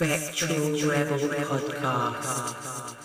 Spectral Rebel Podcast.